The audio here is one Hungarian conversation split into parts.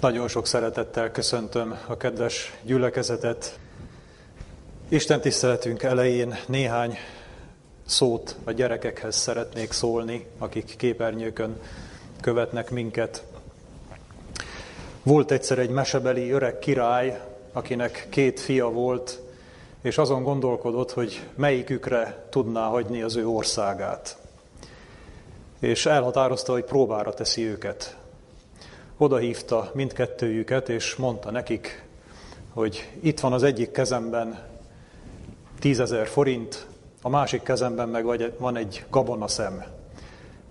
Nagyon sok szeretettel köszöntöm a kedves gyülekezetet. Isten tiszteletünk elején néhány szót a gyerekekhez szeretnék szólni, akik képernyőkön követnek minket. Volt egyszer egy mesebeli öreg király, akinek 2 fia volt, és azon gondolkodott, hogy melyikükre tudná hagyni az ő országát. És elhatározta, hogy próbára teszi őket. Oda hívta mindkettőjüket, és mondta nekik, hogy itt van az egyik kezemben 10 000 forint, a másik kezemben meg van egy gabonaszem.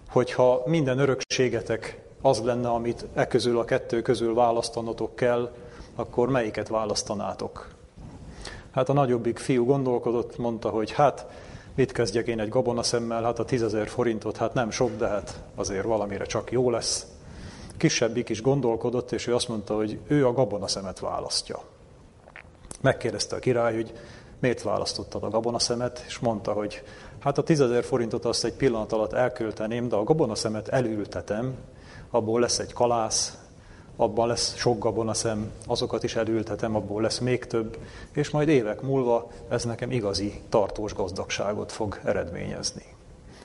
Hogyha minden örökségetek az lenne, amit a 2 közül választanotok kell, akkor melyiket választanátok? Hát a nagyobbik fiú gondolkodott, mondta, hogy hát mit kezdjek én egy gabonaszemmel, hát a 10 000 forintot, hát nem sok, de hát azért valamire csak jó lesz. Kisebbik is gondolkodott, és ő azt mondta, hogy ő a gabonaszemet választja. Megkérdezte a király, hogy miért választottad a gabonaszemet, és mondta, hogy hát a 10 000 forintot azt egy pillanat alatt elkölteném, de a gabonaszemet elültetem, abból lesz egy kalász, abban lesz sok gabonaszem, azokat is elültetem, abból lesz még több, és majd évek múlva ez nekem igazi, tartós gazdagságot fog eredményezni.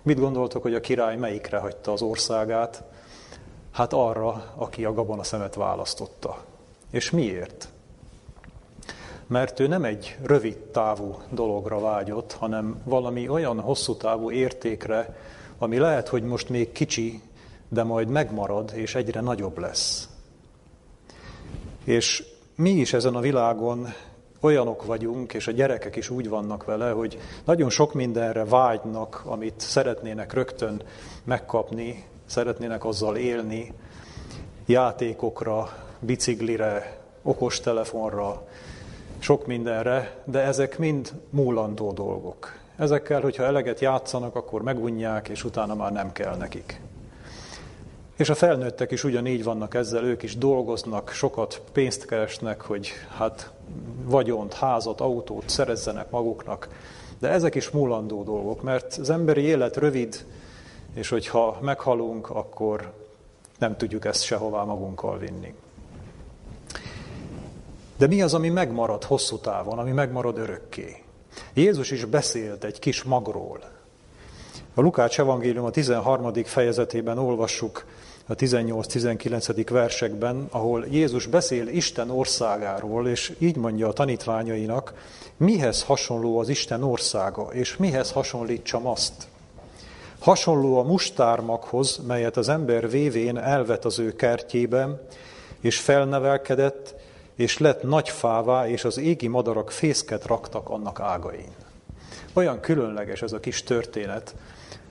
Mit gondoltok, hogy a király melyikre hagyta az országát? Hát arra, aki a gabonaszemet választotta. És miért? Mert ő nem egy rövid távú dologra vágyott, hanem valami olyan hosszú távú értékre, ami lehet, hogy most még kicsi, de majd megmarad, és egyre nagyobb lesz. És mi is ezen a világon olyanok vagyunk, és a gyerekek is úgy vannak vele, hogy nagyon sok mindenre vágynak, amit szeretnének rögtön megkapni, szeretnének azzal élni, játékokra, biciklire, okostelefonra, sok mindenre, de ezek mind múlandó dolgok. Ezekkel, hogyha eleget játszanak, akkor megunják, és utána már nem kell nekik. És a felnőttek is ugyanígy vannak ezzel, ők is dolgoznak, sokat pénzt keresnek, hogy hát vagyont, házat, autót szerezzenek maguknak, de ezek is múlandó dolgok, mert az emberi élet rövid, és hogyha meghalunk, akkor nem tudjuk ezt sehová magunkkal vinni. De mi az, ami megmarad hosszú távon, ami megmarad örökké? Jézus is beszélt egy kis magról. A Lukács evangélium a 13. fejezetében olvassuk a 18-19. versekben, ahol Jézus beszél Isten országáról, és így mondja a tanítványainak, mihez hasonló az Isten országa, és mihez hasonlítsam azt. Hasonló a mustármaghoz, melyet az ember vévén elvet az ő kertjében, és felnevelkedett, és lett nagy fává, és az égi madarak fészket raktak annak ágain. Olyan különleges ez a kis történet,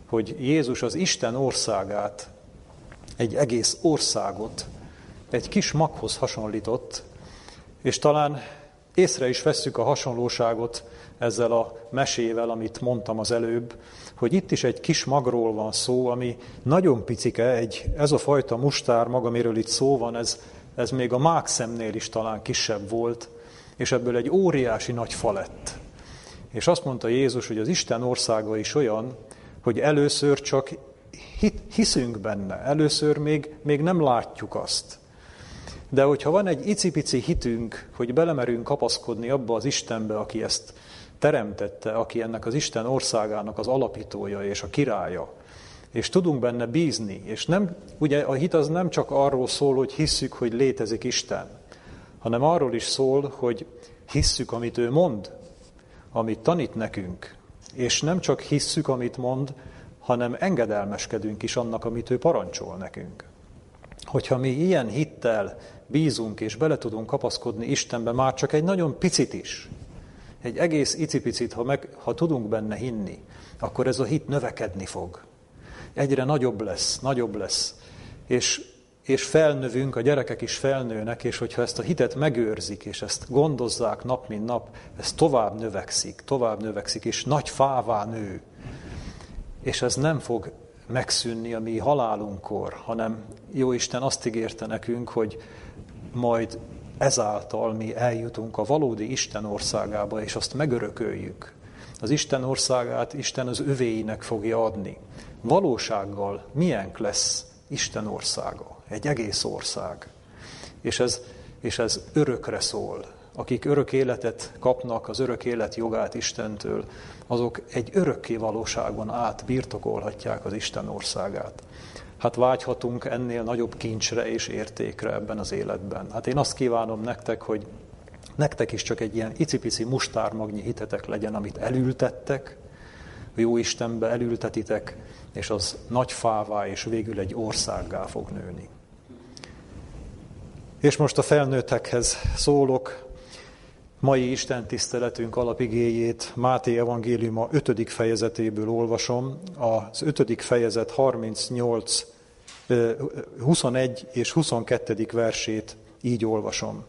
hogy Jézus az Isten országát, egy egész országot, egy kis maghoz hasonlított, és talán észre is vesszük a hasonlóságot ezzel a mesével, amit mondtam az előbb, hogy itt is egy kis magról van szó, ami nagyon picike, ez a fajta mustármag, amiről itt szó van, ez még a mákszemnél is talán kisebb volt, és ebből egy óriási nagy fa lett. És azt mondta Jézus, hogy az Isten országa is olyan, hogy először csak hiszünk benne, először még nem látjuk azt. De hogyha van egy icipici hitünk, hogy belemerünk kapaszkodni abba az Istenbe, aki ezt teremtette, aki ennek az Isten országának az alapítója és a királya, és tudunk benne bízni, és nem, ugye a hit az nem csak arról szól, hogy hisszük, hogy létezik Isten, hanem arról is szól, hogy hisszük, amit ő mond, amit tanít nekünk, és nem csak hisszük, amit mond, hanem engedelmeskedünk is annak, amit ő parancsol nekünk. Hogyha mi ilyen hittel bízunk és bele tudunk kapaszkodni Istenbe, már csak egy nagyon picit is, egy egész icipicit, ha tudunk benne hinni, akkor ez a hit növekedni fog. Egyre nagyobb lesz, és felnövünk, a gyerekek is felnőnek, és hogyha ezt a hitet megőrzik, és ezt gondozzák nap, mint nap, ez tovább növekszik, és nagy fává nő. És ez nem fog megszűnni a mi halálunkkor, hanem Jóisten azt ígérte nekünk, hogy majd ezáltal mi eljutunk a valódi Isten országába, és azt megörököljük. Az Isten országát Isten az övéinek fogja adni. Valósággal milyen lesz Isten országa? Egy egész ország. és ez örökre szól. Akik örök életet kapnak, az örök élet jogát Istentől, azok egy örökké valóságban át birtokolhatják az Isten országát. Hát vágyhatunk ennél nagyobb kincsre és értékre ebben az életben. Hát én azt kívánom nektek, hogy nektek is csak egy ilyen icipici mustármagnyi hitetek legyen, amit elültettek, a jó Istenbe elültetitek, és az nagy fává és végül egy országgá fog nőni. És most a felnőttekhez szólok. Mai Isten tiszteletünk alapigéjét Máté evangéliuma 5. fejezetéből olvasom. Az 5. fejezet 38, 21 és 22. versét így olvasom.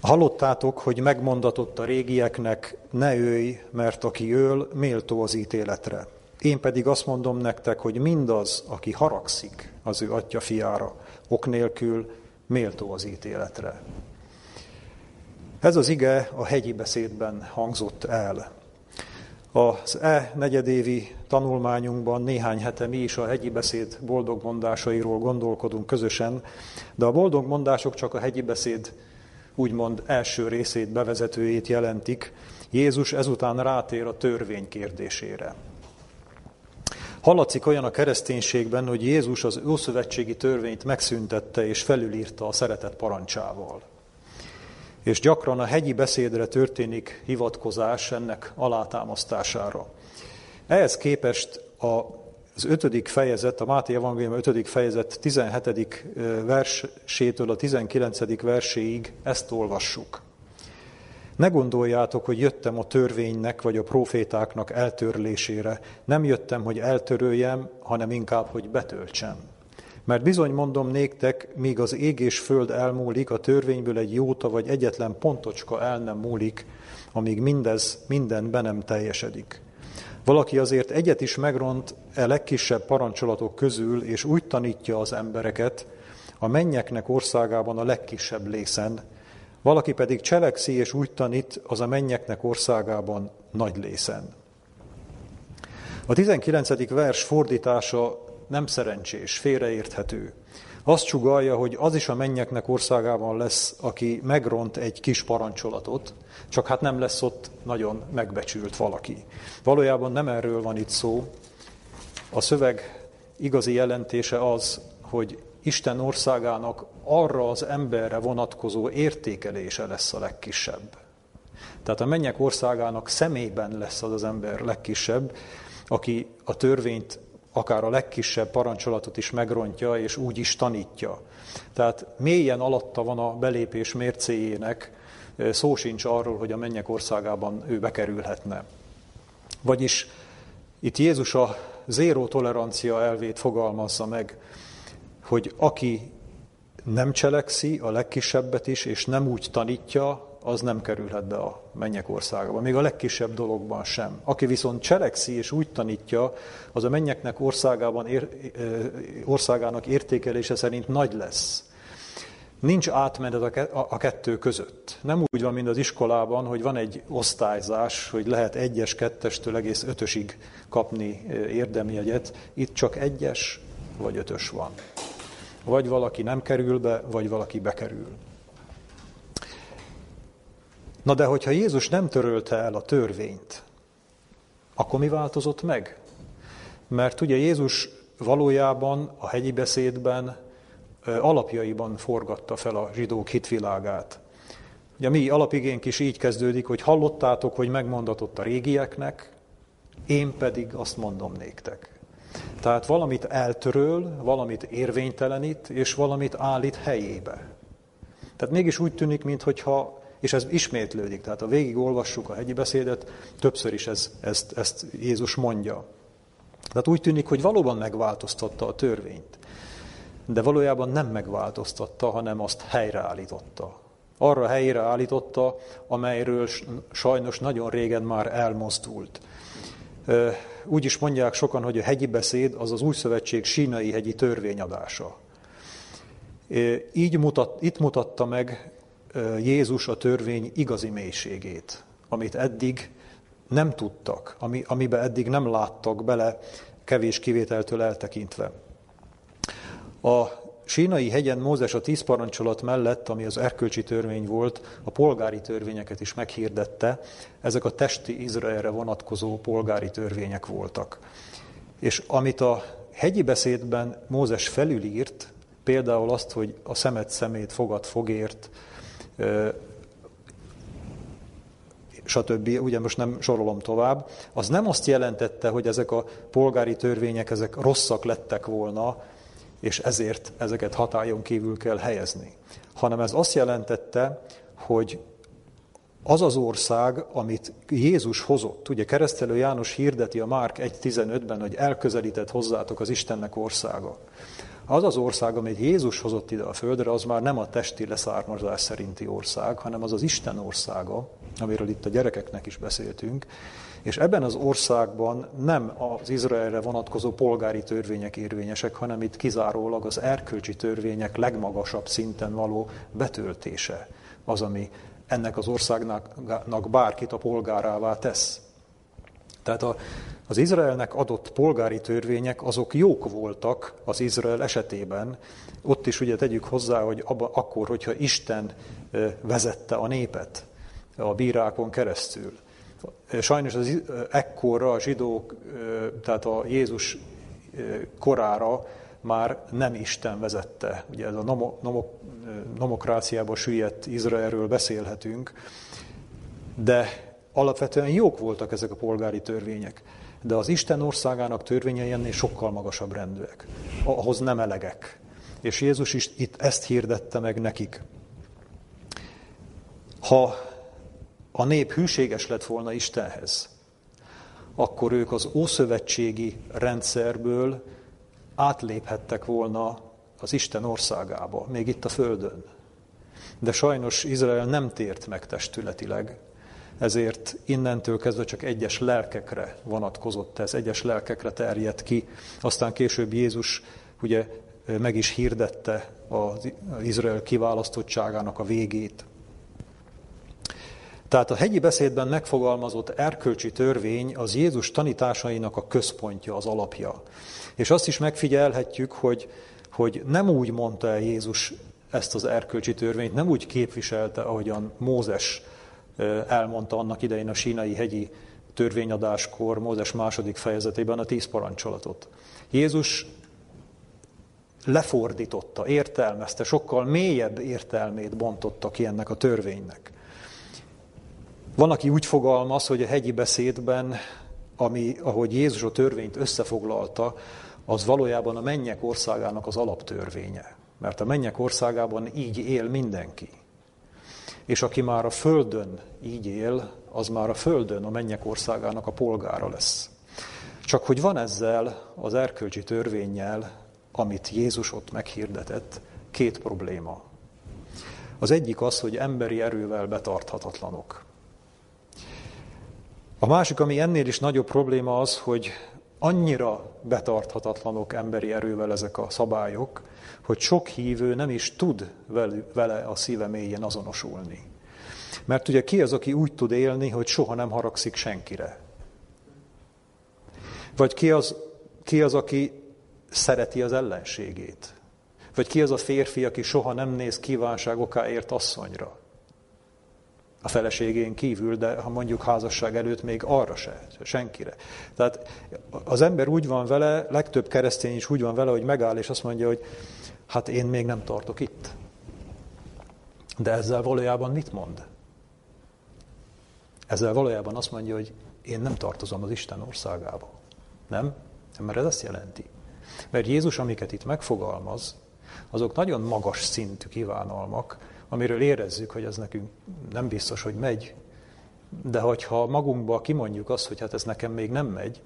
Hallottátok, hogy megmondatott a régieknek, ne ölj, mert aki öl, méltó az ítéletre. Én pedig azt mondom nektek, hogy mindaz, aki haragszik az ő atyafiára, ok nélkül, méltó az ítéletre. Ez az ige a hegyi beszédben hangzott el. Az negyedévi tanulmányunkban néhány hete mi is a hegyi beszéd boldogmondásairól gondolkodunk közösen, de a boldogmondások csak a hegyi beszéd úgymond első részét, bevezetőjét jelentik. Jézus ezután rátér a törvény kérdésére. Hallatszik olyan a kereszténységben, hogy Jézus az ószövetségi törvényt megszüntette és felülírta a szeretet parancsával. És gyakran a hegyi beszédre történik hivatkozás ennek alátámasztására. Ehhez képest az 5. fejezet, a Máté evangélium 5. fejezet 17. versétől a 19. verséig ezt olvassuk. Ne gondoljátok, hogy jöttem a törvénynek vagy a prófétáknak eltörlésére. Nem jöttem, hogy eltöröljem, hanem inkább, hogy betöltsem. Mert bizony mondom néktek, míg az ég és föld elmúlik, a törvényből egy jóta vagy egyetlen pontocska el nem múlik, amíg minden be nem teljesedik. Valaki azért egyet is megront a legkisebb parancsolatok közül, és úgy tanítja az embereket, a mennyeknek országában a legkisebb lészen, valaki pedig cselekszi és úgy tanít, az a mennyeknek országában nagy lészen. A 19. vers fordítása nem szerencsés, félreérthető. Azt sugallja, hogy az is a mennyeknek országában lesz, aki megront egy kis parancsolatot, csak hát nem lesz ott nagyon megbecsült valaki. Valójában nem erről van itt szó. A szöveg igazi jelentése az, hogy Isten országának arra az emberre vonatkozó értékelése lesz a legkisebb. Tehát a mennyek országának személyben lesz az az ember legkisebb, aki a törvényt, akár a legkisebb parancsolatot is megrontja, és úgy is tanítja. Tehát mélyen alatta van a belépés mércéjének, szó sincs arról, hogy a mennyek országában ő bekerülhetne. Vagyis itt Jézus a zéró tolerancia elvét fogalmazza meg, hogy aki nem cselekszi a legkisebbet is, és nem úgy tanítja, az nem kerülhet be a mennyek országába, még a legkisebb dologban sem. Aki viszont cselekszi és úgy tanítja, az a mennyeknek országának értékelése szerint nagy lesz. Nincs átmenet a kettő között. Nem úgy van, mint az iskolában, hogy van egy osztályzás, hogy lehet 1-es, 2-estől egész 5-ösig kapni érdemjegyet. Itt csak 1-es vagy 5-ös van. Vagy valaki nem kerül be, vagy valaki bekerül. Na de hogyha Jézus nem törölte el a törvényt, akkor mi változott meg? Mert ugye Jézus valójában a hegyi beszédben alapjaiban forgatta fel a zsidók hitvilágát. Ugye a mi alapigénk is így kezdődik, hogy hallottátok, hogy megmondatott a régieknek, én pedig azt mondom néktek. Tehát valamit eltöröl, valamit érvénytelenít, és valamit állít helyébe. Tehát mégis úgy tűnik, mintha... És ez ismétlődik, tehát ha végigolvassuk a hegyi beszédet, többször is ezt Jézus mondja. Tehát úgy tűnik, hogy valóban megváltoztatta a törvényt, de valójában nem megváltoztatta, hanem azt helyreállította. Arra helyreállította, amelyről sajnos nagyon régen már elmozdult. Úgy is mondják sokan, hogy a hegyi beszéd az az Újszövetség sínai hegyi törvényadása. Itt mutatta meg Jézus a törvény igazi mélységét, amit eddig nem tudtak, amiben eddig nem láttak bele, kevés kivételtől eltekintve. A Sínai hegyen Mózes a 10 parancsolat mellett, ami az erkölcsi törvény volt, a polgári törvényeket is meghirdette. Ezek a testi Izraelre vonatkozó polgári törvények voltak. És amit a hegyi beszédben Mózes felülírt, például azt, hogy a szemed szemét, fogad fogért, stb., ugye most nem sorolom tovább, az nem azt jelentette, hogy ezek a polgári törvények ezek rosszak lettek volna, és ezért ezeket hatályon kívül kell helyezni. Hanem ez azt jelentette, hogy az az ország, amit Jézus hozott, ugye Keresztelő János hirdeti a Márk 1.15-ben, hogy elközelített hozzátok az Istennek országa. Az az ország, amit Jézus hozott ide a földre, az már nem a testi leszármazás szerinti ország, hanem az az Isten országa, amiről itt a gyerekeknek is beszéltünk, és ebben az országban nem az Izraelre vonatkozó polgári törvények érvényesek, hanem itt kizárólag az erkölcsi törvények legmagasabb szinten való betöltése az, ami ennek az országnak bárkit a polgárává tesz. Tehát az Izraelnek adott polgári törvények, azok jók voltak az Izrael esetében. Ott is ugye tegyük hozzá, hogy akkor, hogyha Isten vezette a népet a bírákon keresztül. Sajnos ekkorra a zsidók, tehát a Jézus korára már nem Isten vezette. Ugye ez a nomokráciába süllyedt Izraelről beszélhetünk, de alapvetően jók voltak ezek a polgári törvények. De az Isten országának törvényei ennél sokkal magasabb rendűek. Ahhoz nem elegek. És Jézus is itt ezt hirdette meg nekik. Ha a nép hűséges lett volna Istenhez, akkor ők az ószövetségi rendszerből átléphettek volna az Isten országába, még itt a földön. De sajnos Izrael nem tért meg testületileg, ezért innentől kezdve csak egyes lelkekre vonatkozott ez, egyes lelkekre terjedt ki. Aztán később Jézus ugye meg is hirdette az Izrael kiválasztottságának a végét. Tehát a hegyi beszédben megfogalmazott erkölcsi törvény az Jézus tanításainak a központja, az alapja. És azt is megfigyelhetjük, hogy nem úgy mondta el Jézus ezt az erkölcsi törvényt, nem úgy képviselte, ahogyan Mózes elmondta annak idején a sínai hegyi törvényadáskor, Mózes 2. fejezetében a 10 parancsolatot. Jézus lefordította, értelmezte, sokkal mélyebb értelmét bontotta ki ennek a törvénynek. Van, aki úgy fogalmaz, hogy a hegyi beszédben, ahogy Jézus a törvényt összefoglalta, az valójában a mennyek országának az alaptörvénye. Mert a mennyek országában így él mindenki. És aki már a földön így él, az már a földön a mennyek országának a polgára lesz. Csak hogy van ezzel az erkölcsi törvénnyel, amit Jézus ott meghirdetett, két probléma. Az egyik az, hogy emberi erővel betarthatatlanok. A másik, ami ennél is nagyobb probléma az, hogy annyira betarthatatlanok emberi erővel ezek a szabályok, hogy sok hívő nem is tud vele a szíve mélyén azonosulni. Mert ugye ki az, aki úgy tud élni, hogy soha nem haragszik senkire? Vagy ki az, aki szereti az ellenségét? Vagy ki az a férfi, aki soha nem néz kívánság okáért asszonyra? A feleségén kívül, de ha mondjuk házasság előtt még arra se, senkire. Tehát az ember úgy van vele, legtöbb keresztény is úgy van vele, hogy megáll és azt mondja, hogy hát én még nem tartok itt. De ezzel valójában mit mond? Ezzel valójában azt mondja, hogy én nem tartozom az Isten országába. Nem? Mert ez ezt jelenti. Mert Jézus, amiket itt megfogalmaz, azok nagyon magas szintű kívánalmak, amiről érezzük, hogy ez nekünk nem biztos, hogy megy, de hogyha magunkba kimondjuk azt, hogy hát ez nekem még nem megy,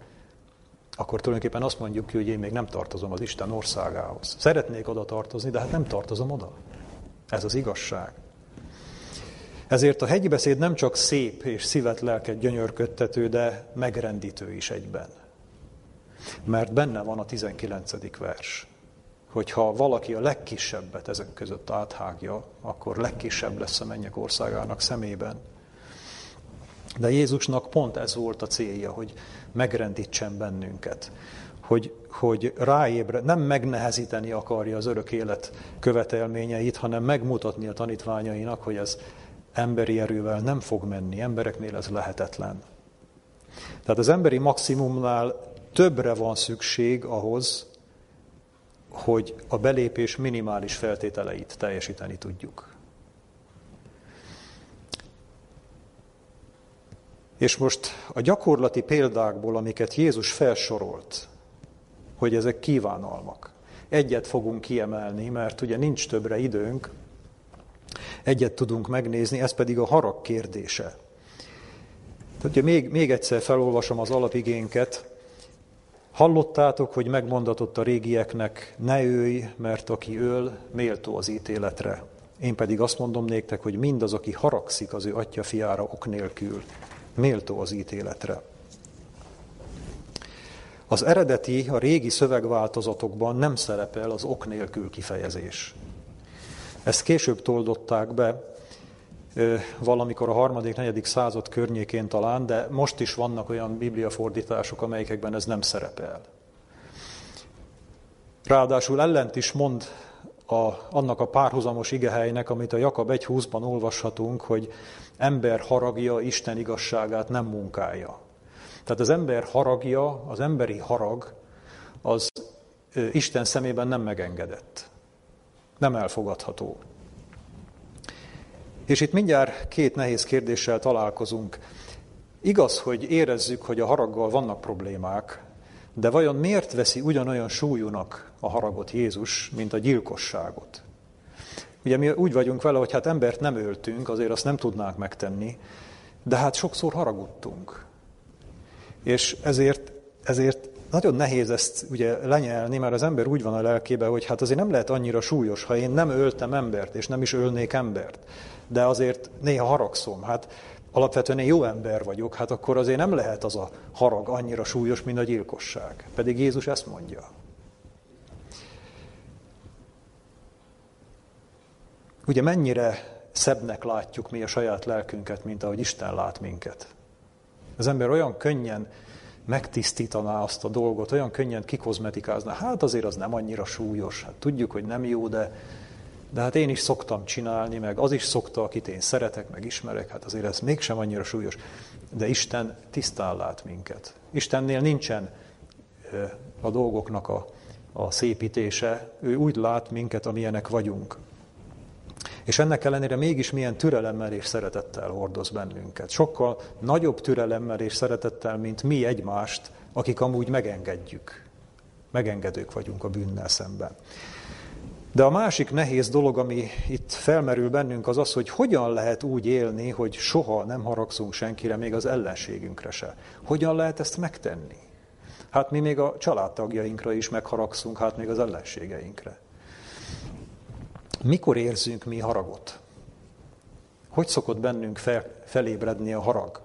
akkor tulajdonképpen azt mondjuk ki, hogy én még nem tartozom az Isten országához. Szeretnék oda tartozni, de hát nem tartozom oda. Ez az igazság. Ezért a hegyi beszéd nem csak szép és szívet lelket gyönyörködtető, de megrendítő is egyben. Mert benne van a 19. vers. Hogyha valaki a legkisebbet ezek között áthágja, akkor legkisebb lesz a mennyek országának szemében. De Jézusnak pont ez volt a célja, hogy megrendítsen bennünket, hogy ráébred, nem megnehezíteni akarja az örök élet követelményeit, hanem megmutatni a tanítványainak, hogy ez emberi erővel nem fog menni, embereknél ez lehetetlen. Tehát az emberi maximumnál többre van szükség ahhoz, hogy a belépés minimális feltételeit teljesíteni tudjuk. És most a gyakorlati példákból, amiket Jézus felsorolt, hogy ezek kívánalmak. Egyet fogunk kiemelni, mert ugye nincs többre időnk, egyet tudunk megnézni, ez pedig a harag kérdése. Ugye még egyszer felolvasom az alapigénket. Hallottátok, hogy megmondatott a régieknek, ne ölj, mert aki öl, méltó az ítéletre. Én pedig azt mondom néktek, hogy mindaz, aki haragszik az ő atyjafiára ok nélkül, méltó az ítéletre. Az eredeti, a régi szövegváltozatokban nem szerepel az ok nélkül kifejezés. Ezt később toldották be, valamikor a 3.-4. század környékén talán, de most is vannak olyan bibliafordítások, amelyekben ez nem szerepel. Ráadásul ellent is mond annak a párhuzamos igehelynek, amit a Jakab 1.20-ban olvashatunk, hogy ember haragja Isten igazságát nem munkálja. Tehát az ember haragja, az emberi harag, az Isten szemében nem megengedett. Nem elfogadható. És itt mindjárt két nehéz kérdéssel találkozunk. Igaz, hogy érezzük, hogy a haraggal vannak problémák, de vajon miért veszi ugyanolyan súlyúnak a haragot Jézus, mint a gyilkosságot? Ugye mi úgy vagyunk vele, hogy hát embert nem öltünk, azért azt nem tudnánk megtenni, de hát sokszor haragudtunk. És ezért nagyon nehéz ezt ugye lenyelni, mert az ember úgy van a lelkében, hogy hát azért nem lehet annyira súlyos, ha én nem öltem embert, és nem is ölnék embert. De azért néha haragszom, hát alapvetően én jó ember vagyok, hát akkor azért nem lehet az a harag annyira súlyos, mint a gyilkosság. Pedig Jézus ezt mondja. Ugye mennyire szebbnek látjuk mi a saját lelkünket, mint ahogy Isten lát minket. Az ember olyan könnyen megtisztítaná azt a dolgot, olyan könnyen kikozmetikázná. Hát azért az nem annyira súlyos, hát tudjuk, hogy nem jó, de hát én is szoktam csinálni, meg az is szokta, akit én szeretek, meg ismerek, hát azért ez mégsem annyira súlyos. De Isten tisztán lát minket. Istennél nincsen a dolgoknak a szépítése, ő úgy lát minket, amilyenek vagyunk. És ennek ellenére mégis milyen türelemmel és szeretettel hordoz bennünket. Sokkal nagyobb türelemmel és szeretettel, mint mi egymást, akik amúgy megengedjük. Megengedők vagyunk a bűnnel szemben. De a másik nehéz dolog, ami itt felmerül bennünk, az az, hogy hogyan lehet úgy élni, hogy soha nem haragszunk senkire, még az ellenségünkre se. Hogyan lehet ezt megtenni? Hát mi még a családtagjainkra is megharagszunk, hát még az ellenségeinkre. Mikor érzünk mi haragot? Hogy szokott bennünk felébredni a harag?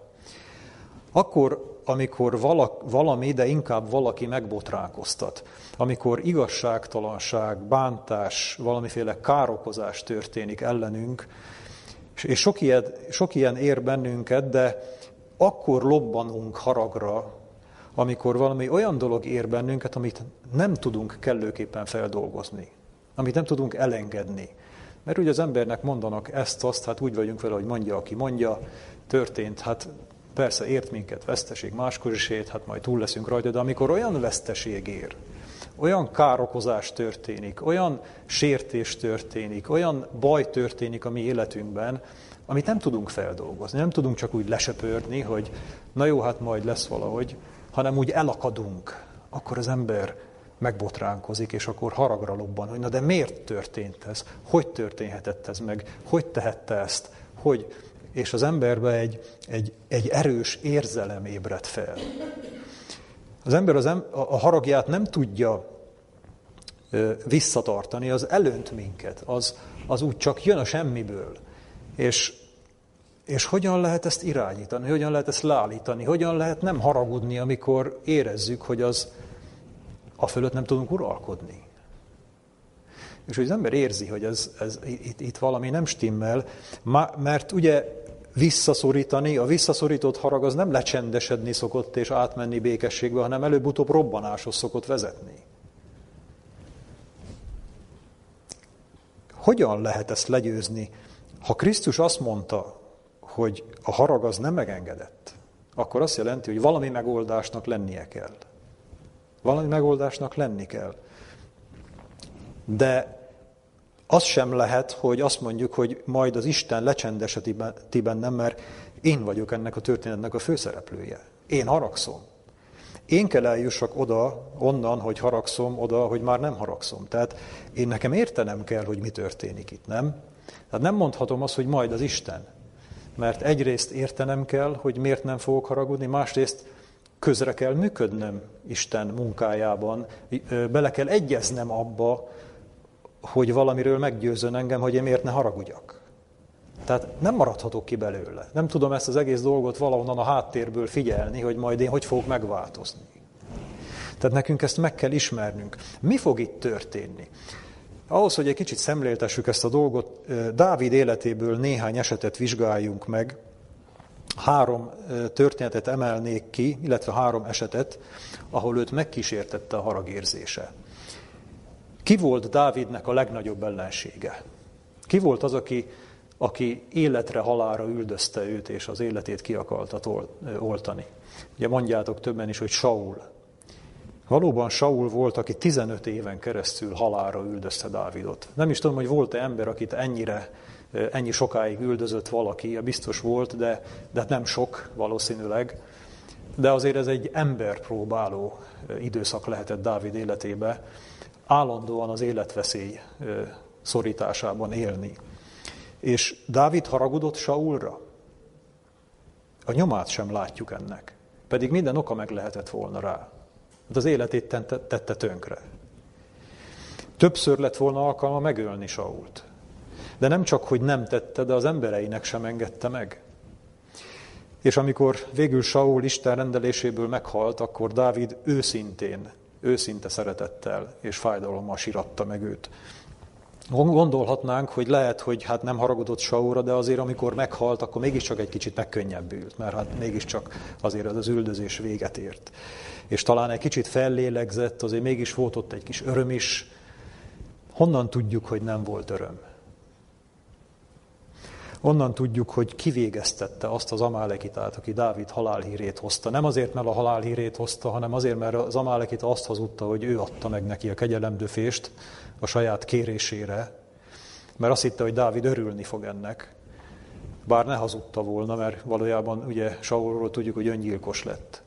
Akkor, amikor valami, de inkább valaki megbotránkoztat. Amikor igazságtalanság, bántás, valamiféle károkozás történik ellenünk, és sok ilyen ér bennünket, de akkor lobbanunk haragra, amikor valami olyan dolog ér bennünket, amit nem tudunk kellőképpen feldolgozni. Amit nem tudunk elengedni. Mert ugye az embernek mondanak ezt-azt, hát úgy vagyunk vele, hogy mondja, aki mondja, történt, hát persze ért minket veszteség, máskor is ért, hát majd túl leszünk rajta, de amikor olyan veszteség ér, olyan károkozás történik, olyan sértés történik, olyan baj történik a mi életünkben, amit nem tudunk feldolgozni, nem tudunk csak úgy lesöpörni, hogy na jó, hát majd lesz valahogy, hanem úgy elakadunk, akkor az ember megbotránkozik, és akkor haragra lobban, hogy na de miért történt ez? Hogy történhetett ez meg? Hogy tehette ezt? Hogy? És az emberben egy erős érzelem ébred fel. Az ember a haragját nem tudja visszatartani, az elönt minket, az úgy csak jön a semmiből. És hogyan lehet ezt irányítani? Hogyan lehet ezt leállítani? Hogyan lehet nem haragudni, amikor érezzük, hogy az a fölött nem tudunk uralkodni. És hogy az ember érzi, hogy itt valami nem stimmel, mert ugye visszaszorítani. A visszaszorított harag az nem lecsendesedni szokott és átmenni békességbe, hanem előbb-utóbb robbanáshoz szokott vezetni. Hogyan lehet ezt legyőzni? Ha Krisztus azt mondta, hogy a harag az nem megengedett, akkor azt jelenti, hogy valami megoldásnak lennie kell. Valami megoldásnak lenni kell. De az sem lehet, hogy azt mondjuk, hogy majd az Isten lecsendeseti bennem, mert én vagyok ennek a történetnek a főszereplője. Én haragszom. Én kell eljussak oda, onnan, hogy haragszom, oda, hogy már nem haragszom. Tehát én nekem értenem kell, hogy mi történik itt, nem? Tehát nem mondhatom azt, hogy majd az Isten. Mert egyrészt értenem kell, hogy miért nem fogok haragudni, másrészt közre kell működnem Isten munkájában, bele kell egyeznem abba, hogy valamiről meggyőzön engem, hogy én miért ne haragudjak. Tehát nem maradhatok ki belőle. Nem tudom ezt az egész dolgot valahonnan a háttérből figyelni, hogy majd én hogy fogok megváltozni. Tehát nekünk ezt meg kell ismernünk. Mi fog itt történni? Ahhoz, hogy egy kicsit szemléltessük ezt a dolgot, Dávid életéből néhány esetet vizsgáljunk meg. 3 történetet emelnék ki, illetve 3 esetet, ahol őt megkísértette a haragérzése. Ki volt Dávidnek a legnagyobb ellensége? Ki volt az, aki életre halálra üldözte őt, és az életét ki akarta oltani? Ugye mondjátok többen is, hogy Saul. Valóban Saul volt, aki 15 éven keresztül halálra üldözte Dávidot. Nem is tudom, hogy volt-e ember, akit ennyi sokáig üldözött valaki, biztos volt, de nem sok valószínűleg. De azért ez egy emberpróbáló időszak lehetett Dávid életébe, állandóan az életveszély szorításában élni. És Dávid haragudott Saulra. A nyomát sem látjuk ennek, pedig minden oka meg lehetett volna rá. De az életét tette tönkre. Többször lett volna alkalma megölni Sault. De nem csak, hogy nem tette, de az embereinek sem engedte meg. És amikor végül Saul Isten rendeléséből meghalt, akkor Dávid őszinte szeretettel és fájdalommal síratta meg őt. Gondolhatnánk, hogy lehet, hogy hát nem haragudott Saulra, de azért amikor meghalt, akkor mégiscsak egy kicsit megkönnyebbült, mert hát mégiscsak azért az üldözés véget ért. És talán egy kicsit fellélegzett, azért mégis volt ott egy kis öröm is. Honnan tudjuk, hogy nem volt öröm? Onnan tudjuk, hogy kivégeztette azt az amálekitát, aki Dávid halálhírét hozta. Nem azért, mert a halálhírét hozta, hanem azért, mert az amálekita azt hazudta, hogy ő adta meg neki a kegyelemdöfést a saját kérésére, mert azt hitte, hogy Dávid örülni fog ennek. Bár ne hazudta volna, mert valójában ugye Saulról tudjuk, hogy öngyilkos lett.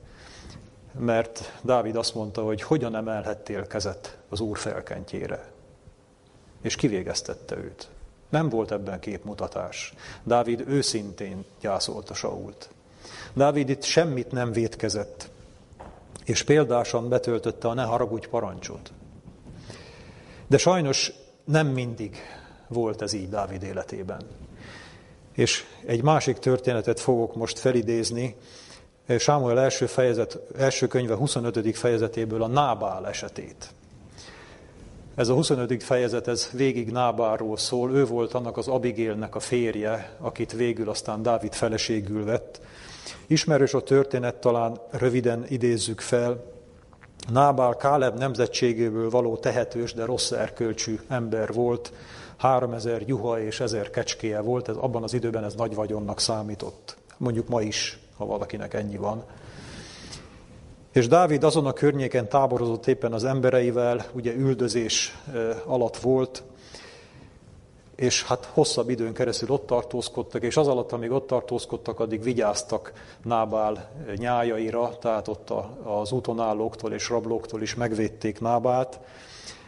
Mert Dávid azt mondta, hogy hogyan emelhettél kezet az Úr felkentjére. És kivégeztette őt. Nem volt ebben képmutatás. Dávid őszintén gyászolta Sault. Dávid itt semmit nem vétkezett, és példásan betöltötte a ne haragudj parancsot. De sajnos nem mindig volt ez így Dávid életében. És egy másik történetet fogok most felidézni, Sámuel első könyve 25. fejezetéből a Nábál esetét. Ez a 25. fejezet, ez végig Nábálról szól, ő volt annak az Abigélnek a férje, akit végül aztán Dávid feleségül vett. Ismerős a történet, talán röviden idézzük fel. Nábál Káleb nemzetségéből való tehetős, de rossz erkölcsű ember volt, 3000 juha és 1000 kecskéje volt, abban az időben ez nagy vagyonnak számított, mondjuk ma is, ha valakinek ennyi van. És Dávid azon a környéken táborozott éppen az embereivel, ugye üldözés alatt volt, és hát hosszabb időn keresztül ott tartózkodtak, és az alatt, amíg ott tartózkodtak, addig vigyáztak Nábál nyájaira, tehát ott az útonállóktól és rablóktól is megvédték Nábált,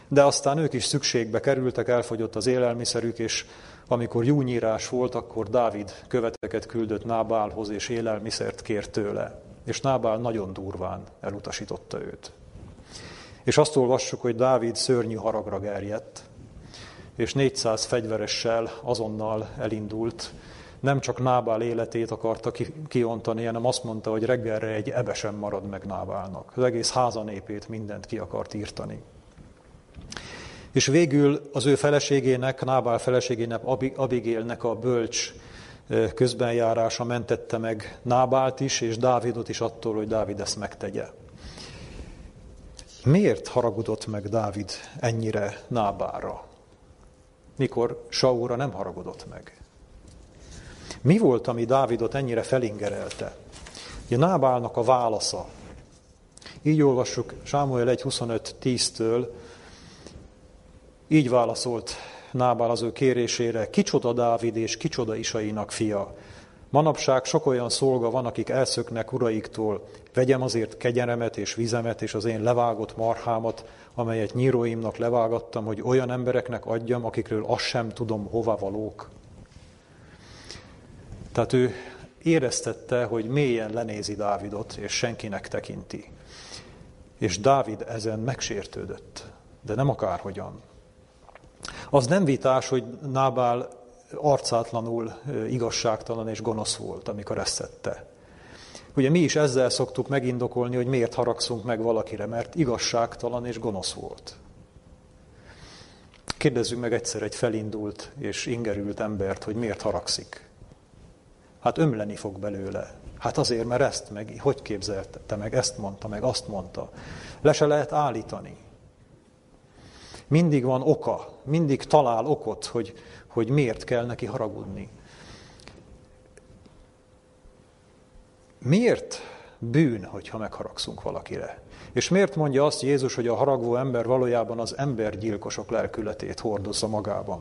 de aztán ők is szükségbe kerültek, elfogyott az élelmiszerük, és amikor júnyírás volt, akkor Dávid követeket küldött Nábálhoz, és élelmiszert kért tőle. És Nábál nagyon durván elutasította őt. És azt olvassuk, hogy Dávid szörnyű haragra gerjedt, és 400 fegyveressel azonnal elindult. Nem csak Nábál életét akarta kiontani, hanem azt mondta, hogy reggelre egy ebe sem marad meg Nábálnak. Az egész házanépét, mindent ki akart írtani. És végül az ő feleségének, Nábál feleségének, Abigélnek a bölcs közbenjárása mentette meg Nábált is, és Dávidot is attól, hogy Dávid ezt megtegye. Miért haragudott meg Dávid ennyire Nábálra, mikor Saulra nem haragudott meg? Mi volt, ami Dávidot ennyire felingerelte? Ugye Nábálnak a válasza. Így olvassuk Sámuel 1.25.10-től, így válaszolt Nábál az ő kérésére, kicsoda Dávid és kicsoda Isainak fia. Manapság sok olyan szolga van, akik elszöknek uraiktól, vegyem azért kegyeremet és vizemet és az én levágott marhámat, amelyet nyíróimnak levágattam, hogy olyan embereknek adjam, akikről azt sem tudom, hova valók. Tehát ő éreztette, hogy mélyen lenézi Dávidot, és senkinek tekinti. És Dávid ezen megsértődött, de nem akárhogyan. Az nem vitás, hogy Nábál arcátlanul igazságtalan és gonosz volt, amikor ezt tette. Ugye mi is ezzel szoktuk megindokolni, hogy miért haragszunk meg valakire, mert igazságtalan és gonosz volt. Kérdezzünk meg egyszer egy felindult és ingerült embert, hogy miért haragszik. Hát ömleni fog belőle. Hát azért, mert ezt meg, hogy képzelte meg, ezt mondta, meg azt mondta. Le se lehet állítani. Mindig van oka, mindig talál okot, hogy miért kell neki haragudni. Miért bűn, hogyha megharagszunk valakire? És miért mondja azt Jézus, hogy a haragvó ember valójában az embergyilkosok lelkületét hordozza magában?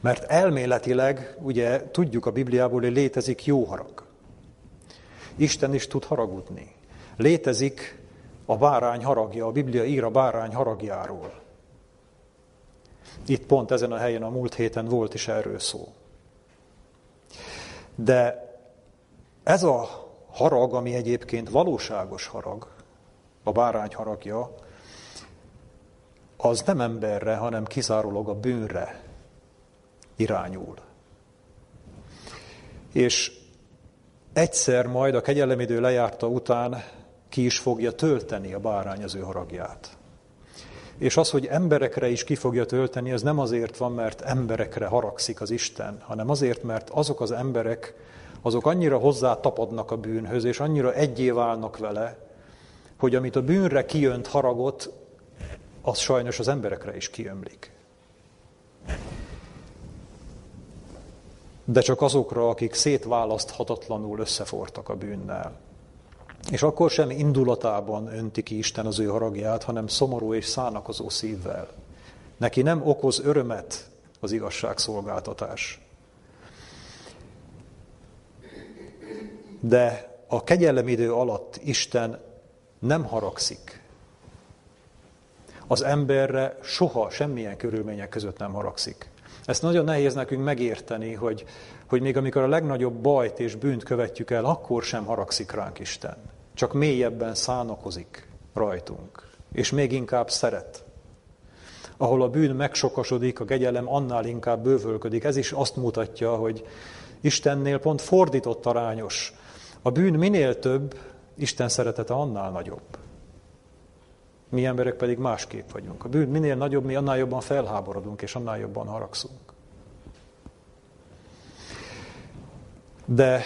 Mert elméletileg, ugye tudjuk a Bibliából, hogy létezik jó harag. Isten is tud haragudni. Létezik a bárány haragja, a Biblia ír a bárány haragjáról. Itt pont ezen a helyen a múlt héten volt is erről szó. De ez a harag, ami egyébként valóságos harag, a bárány haragja, az nem emberre, hanem kizárólag a bűnre irányul. És egyszer majd a kegyelemidő lejárta után ki is fogja tölteni a bárány az ő haragját. És az, hogy emberekre is ki fogja tölteni, ez nem azért van, mert emberekre haragszik az Isten, hanem azért, mert azok az emberek, azok annyira hozzátapadnak a bűnhöz, és annyira egyé válnak vele, hogy amit a bűnre kijönt haragot, az sajnos az emberekre is kiömlik. De csak azokra, akik szétválaszthatatlanul összefortak a bűnnel. És akkor sem indulatában önti ki Isten az ő haragját, hanem szomorú és szánakozó szívvel. Neki nem okoz örömet az igazságszolgáltatás. De a kegyelemidő alatt Isten nem haragszik. Az emberre soha, semmilyen körülmények között nem haragszik. Ezt nagyon nehéz nekünk megérteni, hogy még amikor a legnagyobb bajt és bűnt követjük el, akkor sem haragszik ránk Isten. Csak mélyebben szánakozik rajtunk, és még inkább szeret. Ahol a bűn megsokasodik, a kegyelem annál inkább bővölködik. Ez is azt mutatja, hogy Istennél pont fordított arányos. A bűn minél több, Isten szeretete annál nagyobb. Mi emberek pedig másképp vagyunk. A bűn minél nagyobb, mi annál jobban felháborodunk, és annál jobban haragszunk. De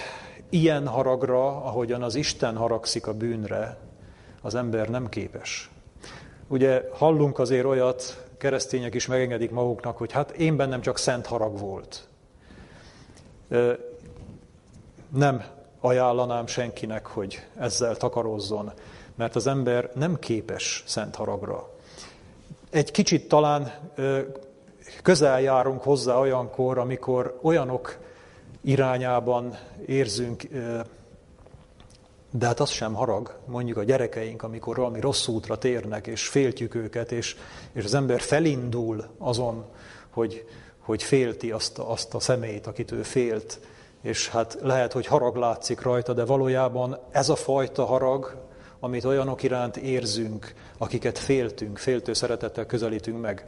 ilyen haragra, ahogyan az Isten haragszik a bűnre, az ember nem képes. Ugye hallunk azért olyat, keresztények is megengedik maguknak, hogy hát én bennem csak szent harag volt. Nem ajánlanám senkinek, hogy ezzel takarozzon, mert az ember nem képes szent haragra. Egy kicsit talán közel járunk hozzá olyankor, amikor olyanok irányában érzünk, de hát az sem harag, mondjuk a gyerekeink, amikor valami rossz útra térnek, és féltjük őket, és az ember felindul azon, hogy félti azt a személyt, akit ő félt, és hát lehet, hogy harag látszik rajta, de valójában ez a fajta harag, amit olyanok iránt érzünk, akiket féltünk, féltő szeretettel közelítünk meg,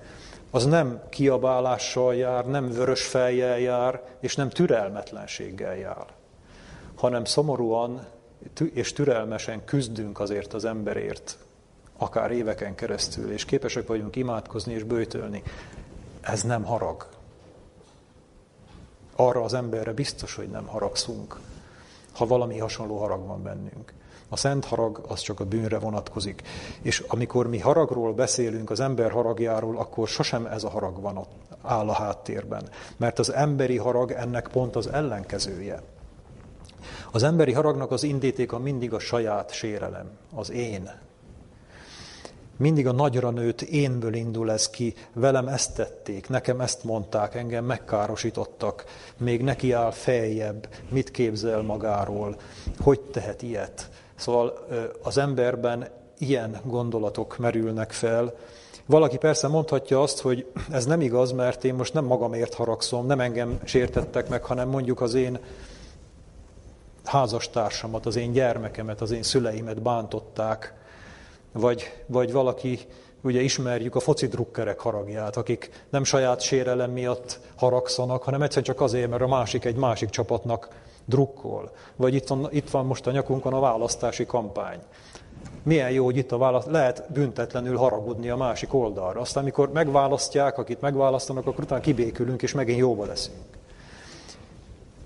az nem kiabálással jár, nem vörös fejjel jár, és nem türelmetlenséggel jár, hanem szomorúan és türelmesen küzdünk azért az emberért, akár éveken keresztül, és képesek vagyunk imádkozni és böjtölni. Ez nem harag. Arra az emberre biztos, hogy nem haragszunk, ha valami hasonló harag van bennünk. A szent harag az csak a bűnre vonatkozik. És amikor mi haragról beszélünk, az ember haragjáról, akkor sosem ez a harag van ott, áll a háttérben. Mert az emberi harag ennek pont az ellenkezője. Az emberi haragnak az indítéka mindig a saját sérelem, az én. Mindig a nagyra nőtt énből indul ez ki, velem ezt tették, nekem ezt mondták, engem megkárosítottak, még neki áll feljebb, mit képzel magáról, hogy tehet ilyet. Szóval az emberben ilyen gondolatok merülnek fel. Valaki persze mondhatja azt, hogy ez nem igaz, mert én most nem magamért haragszom, nem engem sértettek meg, hanem mondjuk az én házastársamat, az én gyermekemet, az én szüleimet bántották, vagy valaki, ugye ismerjük a focidrukkerek haragját, akik nem saját sérelem miatt haragszanak, hanem egyszerűen csak azért, mert a másik egy másik csapatnak drukkol. Vagy itt van most a nyakunkon a választási kampány. Milyen jó, hogy itt lehet büntetlenül haragudni a másik oldalra. Aztán, amikor megválasztják, akit megválasztanak, akkor utána kibékülünk, és megint jóba leszünk.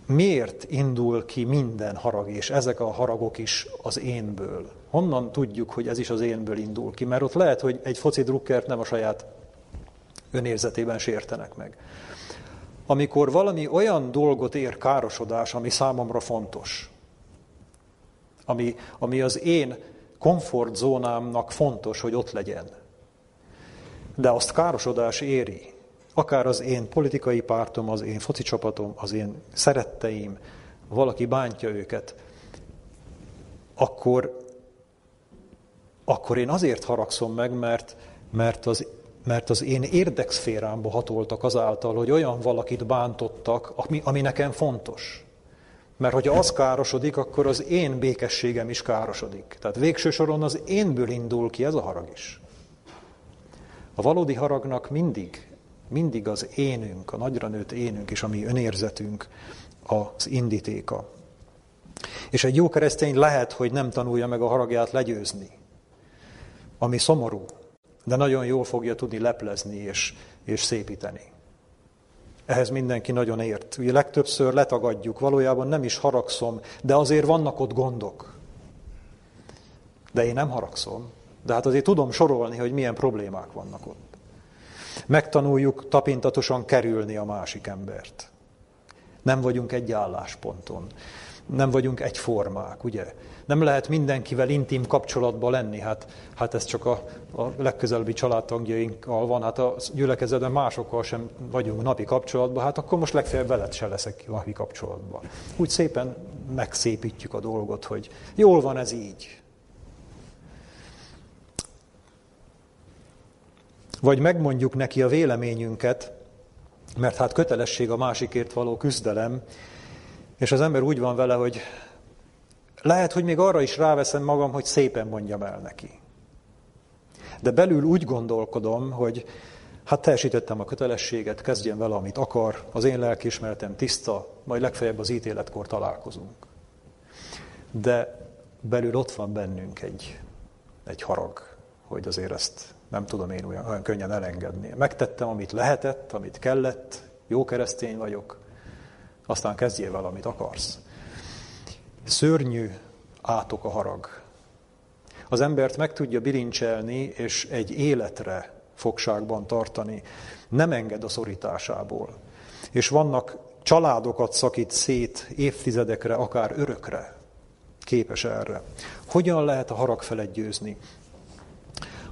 Miért indul ki minden harag, és ezek a haragok is az énből? Honnan tudjuk, hogy ez is az énből indul ki? Mert ott lehet, hogy egy focidrukkert nem a saját önérzetében sértenek meg. Amikor valami olyan dolgot ér károsodás, ami számomra fontos, ami az én komfortzónámnak fontos, hogy ott legyen, de azt károsodás éri, akár az én politikai pártom, az én foci csapatom, az én szeretteim, valaki bántja őket, akkor én azért haragszom meg, mert az én érdekszférámba hatoltak azáltal, hogy olyan valakit bántottak, ami nekem fontos. Mert hogyha az károsodik, akkor az én békességem is károsodik. Tehát végső soron az énből indul ki ez a harag is. A valódi haragnak mindig az énünk, a nagyra nőtt énünk és a mi önérzetünk az indítéka. És egy jó keresztény lehet, hogy nem tanulja meg a haragját legyőzni, ami szomorú, de nagyon jól fogja tudni leplezni és szépíteni. Ehhez mindenki nagyon ért. Ugye legtöbbször letagadjuk, valójában nem is haragszom, de azért vannak ott gondok. De én nem haragszom, de hát azért tudom sorolni, hogy milyen problémák vannak ott. Megtanuljuk tapintatosan kerülni a másik embert. Nem vagyunk egy állásponton, nem vagyunk egyformák, ugye? Nem lehet mindenkivel intim kapcsolatban lenni, hát ez csak a legközelebbi családtagjainkkal van, hát a gyülekezetben másokkal sem vagyunk napi kapcsolatban, hát akkor most legfeljebb veled se leszek napi kapcsolatban. Úgy szépen megszépítjük a dolgot, hogy jól van ez így. Vagy megmondjuk neki a véleményünket, mert hát kötelesség a másikért való küzdelem, és az ember úgy van vele, hogy lehet, hogy még arra is ráveszem magam, hogy szépen mondjam el neki. De belül úgy gondolkodom, hogy hát teljesítettem a kötelességet, kezdjen vele, amit akar, az én lelkiismeretem tiszta, majd legfeljebb az ítéletkor találkozunk. De belül ott van bennünk egy harag, hogy azért ezt nem tudom én olyan könnyen elengedni. Megtettem, amit lehetett, amit kellett, jó keresztény vagyok, aztán kezdjél vele, amit akarsz. Szörnyű átok a harag. Az embert meg tudja bilincselni, és egy életre fogságban tartani. Nem enged a szorításából. És vannak családokat szakít szét évtizedekre, akár örökre. Képes erre. Hogyan lehet a harag felett győzni?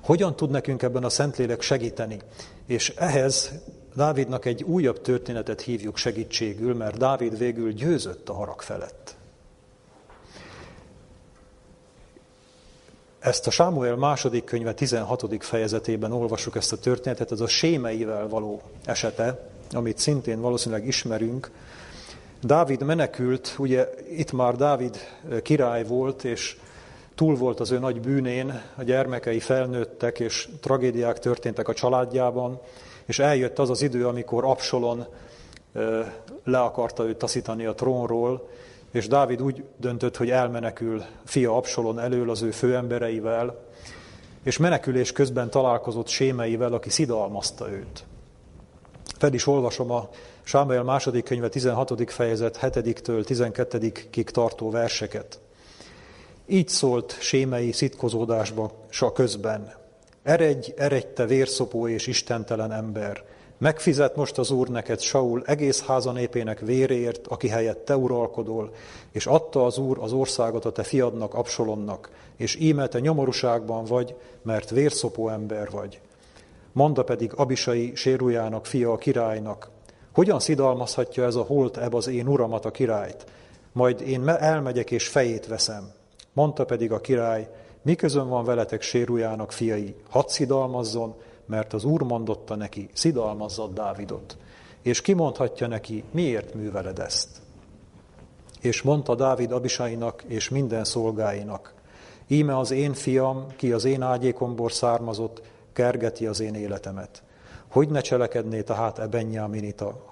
Hogyan tud nekünk ebben a Szentlélek segíteni? És ehhez Dávidnak egy újabb történetet hívjuk segítségül, mert Dávid végül győzött a harag felett. Ezt a Sámuel második könyve 16. fejezetében olvassuk ezt a történetet, ez a sémeivel való esete, amit szintén valószínűleg ismerünk. Dávid menekült, ugye itt már Dávid király volt, és túl volt az ő nagy bűnén, a gyermekei felnőttek, és tragédiák történtek a családjában, és eljött az az idő, amikor Absalon le akarta őt taszítani a trónról, és Dávid úgy döntött, hogy elmenekül fia Absalon elől az ő főembereivel, és menekülés közben találkozott sémeivel, aki szidalmazta őt. Fel is olvasom a Sámuel második könyve 16. fejezet 7-től 12-ig tartó verseket. Így szólt Sémei szitkozódásban sa közben. Eredj, eredj, te vérszopó és istentelen ember! Megfizet most az Úr neked, Saul, egész háza népének véréért, aki helyett te uralkodol, és adta az Úr az országot a te fiadnak, Absalomnak, és íme te nyomorúságban vagy, mert vérszopó ember vagy. Mondd pedig Abisai Sérújának, fia a királynak, hogyan szidalmazhatja ez a holt eb az én uramat a királyt? Majd én elmegyek és fejét veszem. Mondta pedig a király, mi közön van veletek Sérújának, fiai, hadd szidalmazzon, mert az Úr mondotta neki, szidalmazzad Dávidot. És kimondhatja neki, miért műveled ezt? És mondta Dávid Abisainak és minden szolgáinak, íme az én fiam, ki az én ágyékomból származott, kergeti az én életemet. Hogy ne cselekedné tehát e Benjáminita?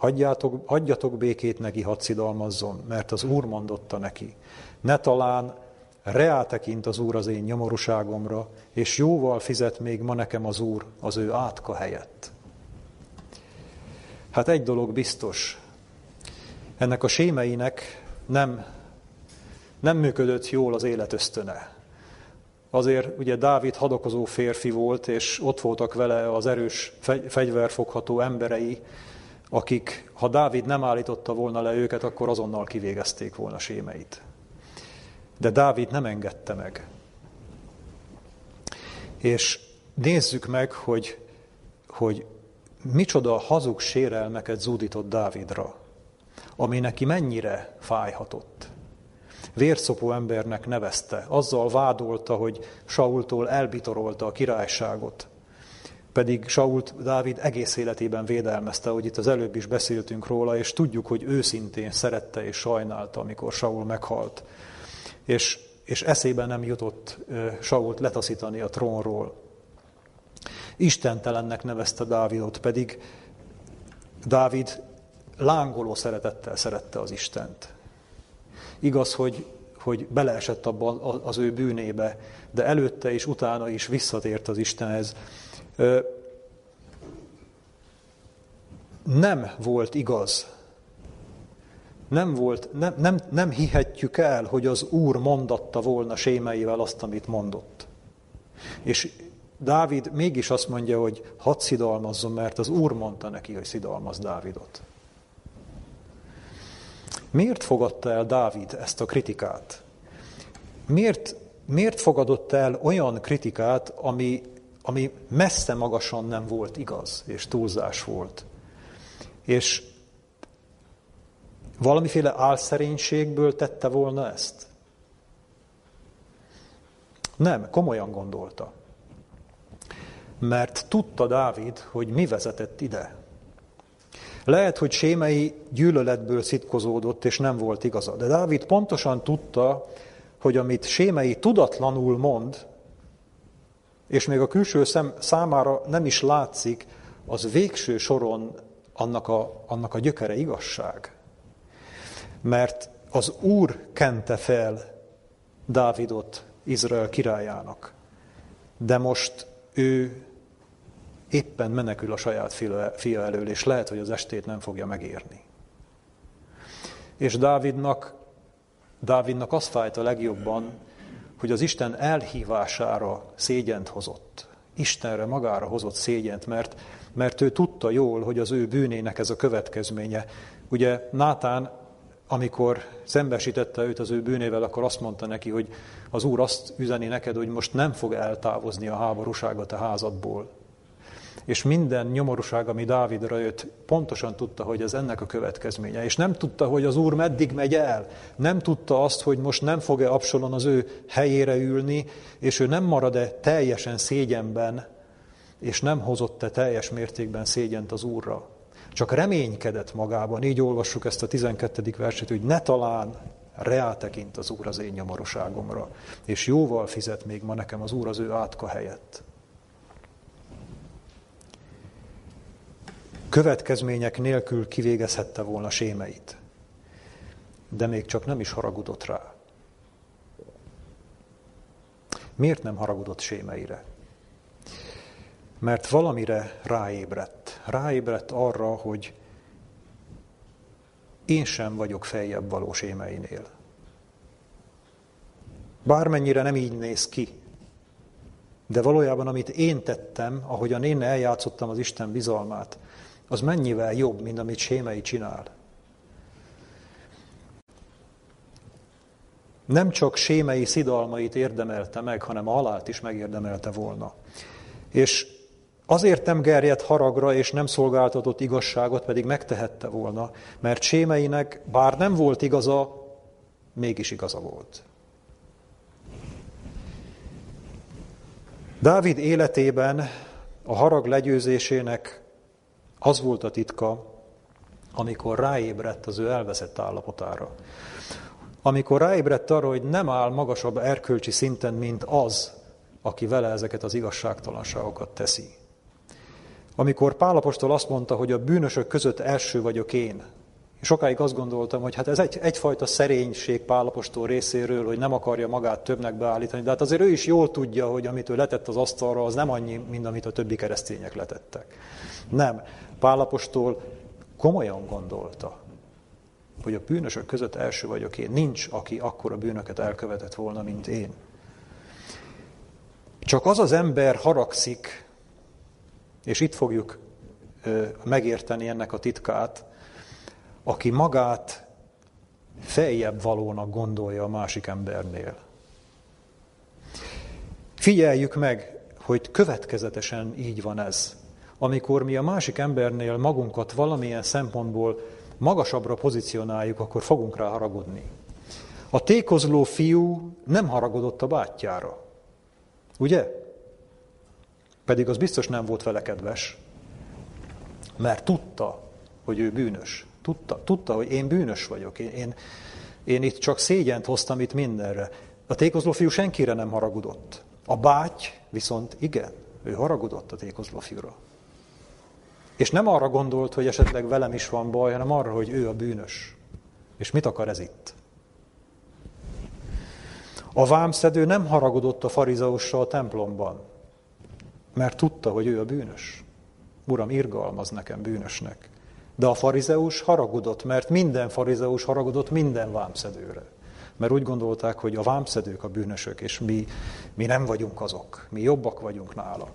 Adjatok békét neki, hadd szidalmazzon, mert az Úr mondotta neki. Ne talán reátekint az Úr az én nyomorúságomra, és jóval fizet még ma nekem az Úr az ő átka helyett. Hát egy dolog biztos, ennek a Sémeinek nem működött jól az életösztöne. Azért ugye Dávid hadakozó férfi volt, és ott voltak vele az erős fegyverfogható emberei, akik, ha Dávid nem állította volna le őket, akkor azonnal kivégezték volna Sémeit. De Dávid nem engedte meg. És nézzük meg, hogy micsoda hazug sérelmeket zúdított Dávidra, ami neki mennyire fájhatott. Vérszopó embernek nevezte, azzal vádolta, hogy Saultól elbitorolta a királyságot. Pedig Sault Dávid egész életében védelmezte, hogy itt az előbb is beszéltünk róla, és tudjuk, hogy őszintén szerette és sajnálta, amikor Saul meghalt. És eszébe nem jutott Sault letaszítani a trónról. Istentelennek nevezte Dávidot, pedig Dávid lángoló szeretettel szerette az Istent. Igaz, hogy beleesett abban az ő bűnébe, de előtte és utána is visszatért az Istenhez. Nem volt igaz. Nem hihetjük el, hogy az Úr mondatta volna Sémeivel azt, amit mondott. És Dávid mégis azt mondja, hogy hadd szidalmazzon, mert az Úr mondta neki, hogy szidalmazz Dávidot. Miért fogadta el Dávid ezt a kritikát? Miért fogadott el olyan kritikát, ami messze magasan nem volt igaz, és túlzás volt? És valamiféle álszerénységből tette volna ezt? Nem, komolyan gondolta. Mert tudta Dávid, hogy mi vezetett ide. Lehet, hogy Sémei gyűlöletből szitkozódott, és nem volt igaza. De Dávid pontosan tudta, hogy amit Sémei tudatlanul mond, és még a külső szem számára nem is látszik, az végső soron annak a gyökere igazság. Mert az Úr kente fel Dávidot Izrael királyának, de most ő éppen menekül a saját fia elől, és lehet, hogy az estét nem fogja megérni. És Dávidnak azt fájt a legjobban, hogy az Isten elhívására szégyent hozott. Istenre magára hozott szégyent, mert ő tudta jól, hogy az ő bűnének ez a következménye. Ugye Nátán, amikor szembesítette őt az ő bűnével, akkor azt mondta neki, hogy az Úr azt üzeni neked, hogy most nem fog eltávozni a háborúság a te házadból. És minden nyomorúság, ami Dávidra jött, pontosan tudta, hogy ez ennek a következménye. És nem tudta, hogy az Úr meddig megy el. Nem tudta azt, hogy most nem fog-e Absalom az ő helyére ülni, és ő nem marad-e teljesen szégyenben, és nem hozott-e teljes mértékben szégyent az Úrra. Csak reménykedett magában, így olvassuk ezt a 12. verset, hogy ne talán reátekint az Úr az én nyomorúságomra, és jóval fizet még ma nekem az Úr az ő átka helyett. Következmények nélkül kivégezhette volna Sémeit, de még csak nem is haragudott rá. Miért nem haragudott Sémeire? mert valamire ráébredt. Ráébredt arra, hogy én sem vagyok feljebb valós émeinél. Bármennyire nem így néz ki, de valójában amit én tettem, ahogyan én eljátszottam az Isten bizalmát, az mennyivel jobb, mint amit Sémei csinál. Nem csak Sémei szidalmait érdemelte meg, hanem a halált is megérdemelte volna. És azért nem gerjedt haragra, és nem szolgáltatott igazságot, pedig megtehette volna, mert Sémeinek bár nem volt igaza, mégis igaza volt. Dávid életében a harag legyőzésének az volt a titka, amikor ráébredt az ő elveszett állapotára. Amikor ráébredt arra, hogy nem áll magasabb erkölcsi szinten, mint az, aki vele ezeket az igazságtalanságokat teszi. Amikor Pál apostol azt mondta, hogy a bűnösök között első vagyok én, és sokáig azt gondoltam, hogy hát ez egyfajta szerénység Pál apostol részéről, hogy nem akarja magát többnek beállítani, de hát azért ő is jól tudja, hogy amit ő letett az asztalra, az nem annyi, mint amit a többi keresztények letettek. Nem. Pál apostol komolyan gondolta, hogy a bűnösök között első vagyok én. Nincs, aki akkora bűnöket elkövetett volna, mint én. Csak az az ember haragszik, és itt fogjuk megérteni ennek a titkát, aki magát feljebb valónak gondolja a másik embernél. Figyeljük meg, hogy következetesen így van ez. Amikor mi a másik embernél magunkat valamilyen szempontból magasabbra pozícionáljuk, akkor fogunk rá haragudni. A tékozló fiú nem haragudott a bátyjára. Ugye? Pedig az biztos nem volt vele kedves, mert tudta, hogy ő bűnös. Tudta, hogy én bűnös vagyok, én itt csak szégyent hoztam itt mindenre. A tékozló fiú senkire nem haragudott. A báty viszont igen, ő haragudott a tékozló fiúra. És nem arra gondolt, hogy esetleg velem is van baj, hanem arra, hogy ő a bűnös. És mit akar ez itt? A vámszedő nem haragudott a farizeussal a templomban, mert tudta, hogy ő a bűnös. Uram, irgalmaz nekem bűnösnek. De a farizeus haragudott, mert minden farizeus haragudott minden vámszedőre. Mert úgy gondolták, hogy a vámszedők a bűnösök, és mi nem vagyunk azok, mi jobbak vagyunk nála.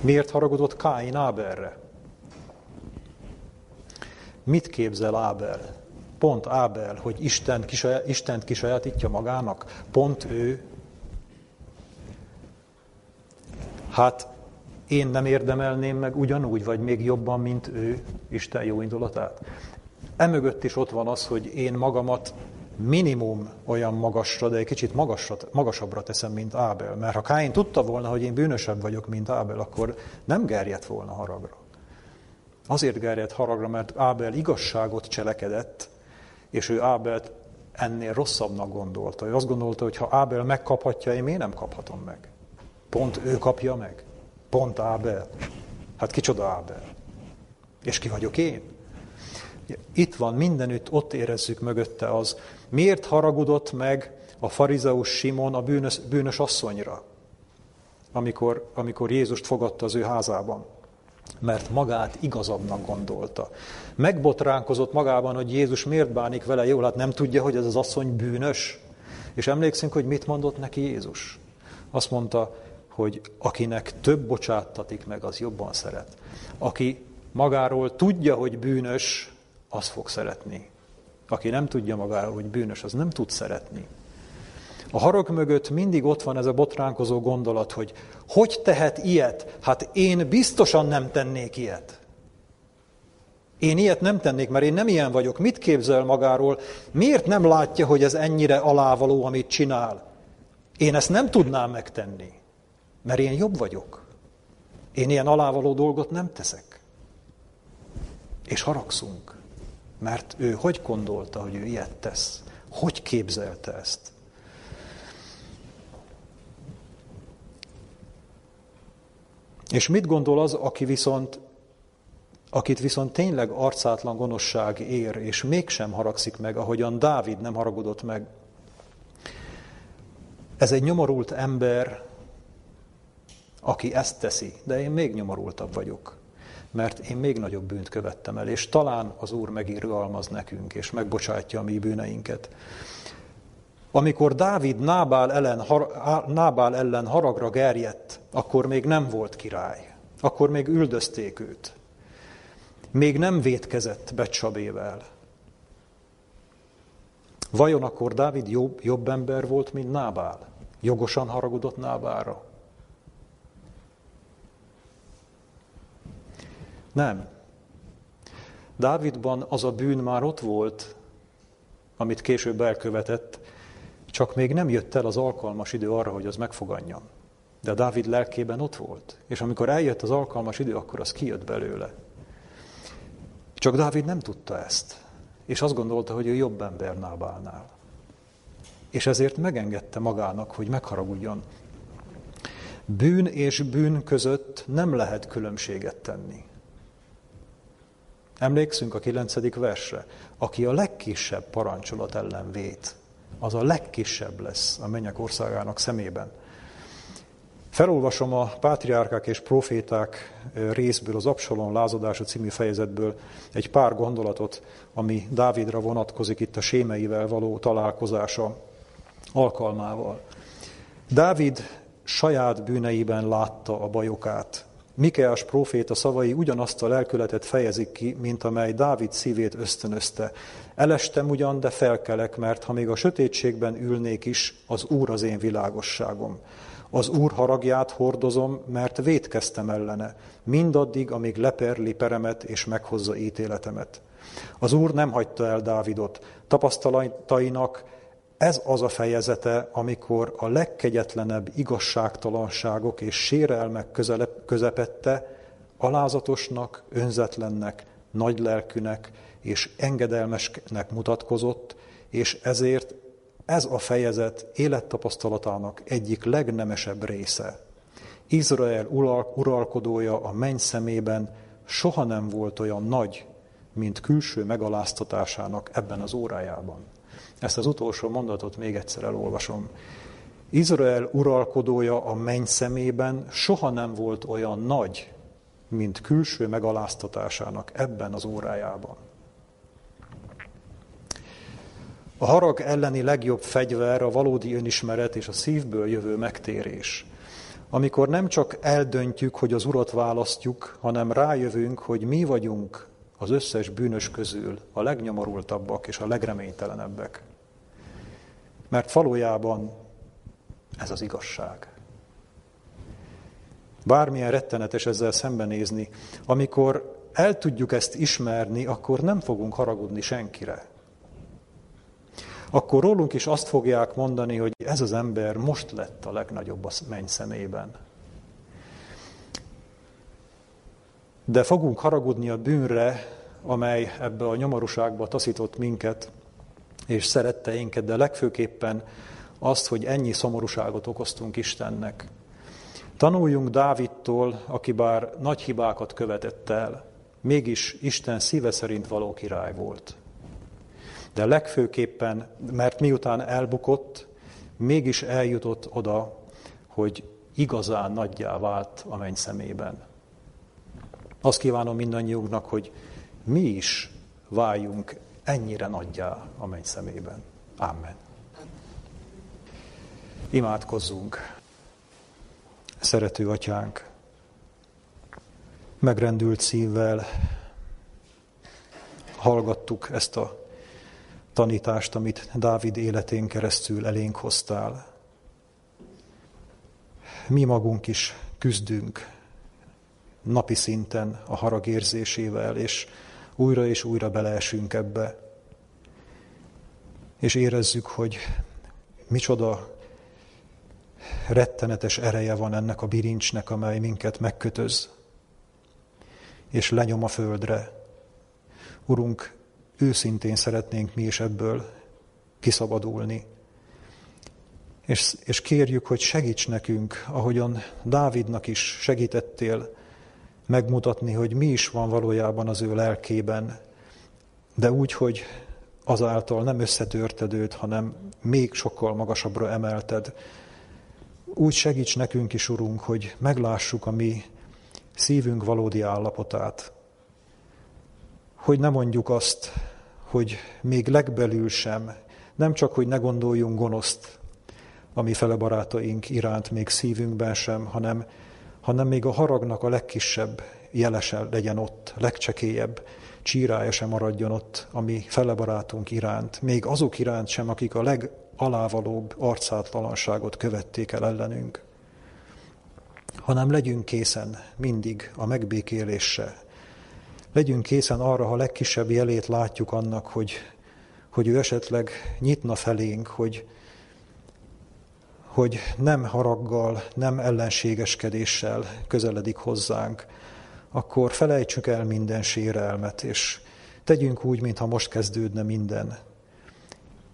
Miért haragudott Káin Ábelre? Mit képzel Ábel? Pont Ábel, hogy Istent kisajátítja magának? Pont ő? Hát én nem érdemelném meg ugyanúgy, vagy még jobban, mint ő, Isten jó indulatát. Emögött is ott van az, hogy én magamat minimum olyan magasra, de egy kicsit magasabbra teszem, mint Ábel. Mert ha Káin tudta volna, hogy én bűnösebb vagyok, mint Ábel, akkor nem gerjedt volna haragra. Azért gerjedt haragra, mert Ábel igazságot cselekedett, és ő Ábelt ennél rosszabbnak gondolta. Ő azt gondolta, hogy ha Ábel megkaphatja, én miért nem kaphatom meg? Pont ő kapja meg. Pont Ábel. Hát kicsoda Ábel? És ki vagyok én? Itt van mindenütt, ott érezzük mögötte az. Miért haragudott meg a farizeus Simon a bűnös asszonyra, amikor Jézust fogadta az ő házában? Mert magát igazabbnak gondolta. Megbotránkozott magában, hogy Jézus miért bánik vele jól, hát nem tudja, hogy ez az asszony bűnös. És emlékszünk, hogy mit mondott neki Jézus? Azt mondta, hogy akinek több bocsáttatik meg, az jobban szeret. Aki magáról tudja, hogy bűnös, az fog szeretni. Aki nem tudja magáról, hogy bűnös, az nem tud szeretni. A harag mögött mindig ott van ez a botránkozó gondolat, hogy hogy tehet ilyet? Hát én biztosan nem tennék ilyet. Én ilyet nem tennék, mert én nem ilyen vagyok. Mit képzel magáról? Miért nem látja, hogy ez ennyire alávaló, amit csinál? Én ezt nem tudnám megtenni, mert én jobb vagyok. Én ilyen alávaló dolgot nem teszek. És haragszunk, mert ő hogy gondolta, hogy ő ilyet tesz? Hogy képzelte ezt? És mit gondol az, akit viszont tényleg arcátlan gonoszság ér, és mégsem haragszik meg, ahogyan Dávid nem haragudott meg? Ez egy nyomorult ember, aki ezt teszi, de én még nyomorultabb vagyok, mert én még nagyobb bűnt követtem el, és talán az Úr megirgalmaz nekünk, és megbocsátja a mi bűneinket. Amikor Dávid Nábál ellen haragra gerjedt, akkor még nem volt király, akkor még üldözték őt. Még nem vétkezett Betsabével. Vajon akkor Dávid jobb ember volt, mint Nábál? Jogosan haragudott Nábálra? Nem. Dávidban az a bűn már ott volt, amit később elkövetett, csak még nem jött el az alkalmas idő arra, hogy az megfoganjam. De Dávid lelkében ott volt, és amikor eljött az alkalmas idő, akkor az kijött belőle. Csak Dávid nem tudta ezt, és azt gondolta, hogy ő jobb ember Nábálnál. És ezért megengedte magának, hogy megharagudjon. Bűn és bűn között nem lehet különbséget tenni. Emlékszünk a 9. versre. Aki a legkisebb parancsolat ellen vét, az a legkisebb lesz a mennyek országának szemében. Felolvasom a Pátriárkák és proféták részből, az Absalom lázadása című fejezetből egy pár gondolatot, ami Dávidra vonatkozik itt a sémeivel való találkozása alkalmával. Dávid saját bűneiben látta a bajokát. Mikeás próféta szavai ugyanazt a lelkületet fejezik ki, mint amely Dávid szívét ösztönözte. Elestem ugyan, de felkelek, mert ha még a sötétségben ülnék is, az Úr az én világosságom. Az Úr haragját hordozom, mert vétkeztem ellene, mindaddig, amíg leperli peremet és meghozza ítéletemet. Az Úr nem hagyta el Dávidot. Tapasztalatainak ez az a fejezete, amikor a legkegyetlenebb igazságtalanságok és sérelmek közepette alázatosnak, önzetlennek, nagylelkűnek és engedelmesnek mutatkozott, és ezért ez a fejezet élettapasztalatának egyik legnemesebb része. Izrael uralkodója a menny szemében soha nem volt olyan nagy, mint külső megaláztatásának ebben az órájában. Ezt az utolsó mondatot még egyszer elolvasom. Izrael uralkodója a menny szemében soha nem volt olyan nagy, mint külső megaláztatásának ebben az órájában. A harag elleni legjobb fegyver a valódi önismeret és a szívből jövő megtérés. Amikor nem csak eldöntjük, hogy az Urat választjuk, hanem rájövünk, hogy mi vagyunk az összes bűnös közül a legnyomorultabbak és a legreménytelenebbek. Mert valójában ez az igazság. Bármilyen rettenetes ezzel szembenézni, amikor el tudjuk ezt ismerni, akkor nem fogunk haragudni senkire. Akkor rólunk is azt fogják mondani, hogy ez az ember most lett a legnagyobb a menny szemében. De fogunk haragudni a bűnre, amely ebbe a nyomorúságba taszított minket, és szeretteinket, de legfőképpen azt, hogy ennyi szomorúságot okoztunk Istennek. Tanuljunk Dávidtól, aki bár nagy hibákat követett el, mégis Isten szíve szerint való király volt. De legfőképpen, mert miután elbukott, mégis eljutott oda, hogy igazán nagyjá vált a menny szemében. Azt kívánom mindannyiunknak, hogy mi is váljunk ennyire nagyjá a menny szemében. Amen. Imádkozzunk. Szerető Atyánk, megrendült szívvel hallgattuk ezt a tanítást, amit Dávid életén keresztül elénk hoztál. Mi magunk is küzdünk napi szinten a harag érzésével, és újra beleesünk ebbe. És érezzük, hogy micsoda rettenetes ereje van ennek a birincsnek, amely minket megkötöz, és lenyom a földre. Urunk, őszintén szeretnénk mi is ebből kiszabadulni. És kérjük, hogy segíts nekünk, ahogyan Dávidnak is segítettél, megmutatni, hogy mi is van valójában az ő lelkében, de úgy, hogy azáltal nem összetörted őt, hanem még sokkal magasabbra emelted, Úgy segíts nekünk is, Urunk, hogy meglássuk a mi szívünk valódi állapotát. Hogy ne mondjuk azt, hogy még legbelül sem, nem csak, hogy ne gondoljunk gonoszt a mi felebarátaink iránt még szívünkben sem, hanem még a haragnak a legkisebb jele sem legyen ott, legcsekélyebb csírája sem maradjon ott a mi felebarátunk iránt, még azok iránt sem, akik a legalávalóbb arcátlanságot követték el ellenünk, hanem legyünk készen mindig a megbékélésre. Legyünk készen arra, ha legkisebb jelét látjuk annak, hogy ő esetleg nyitna felénk, hogy nem haraggal, nem ellenségeskedéssel közeledik hozzánk, akkor felejtsük el minden sérelmet, és tegyünk úgy, mintha most kezdődne minden.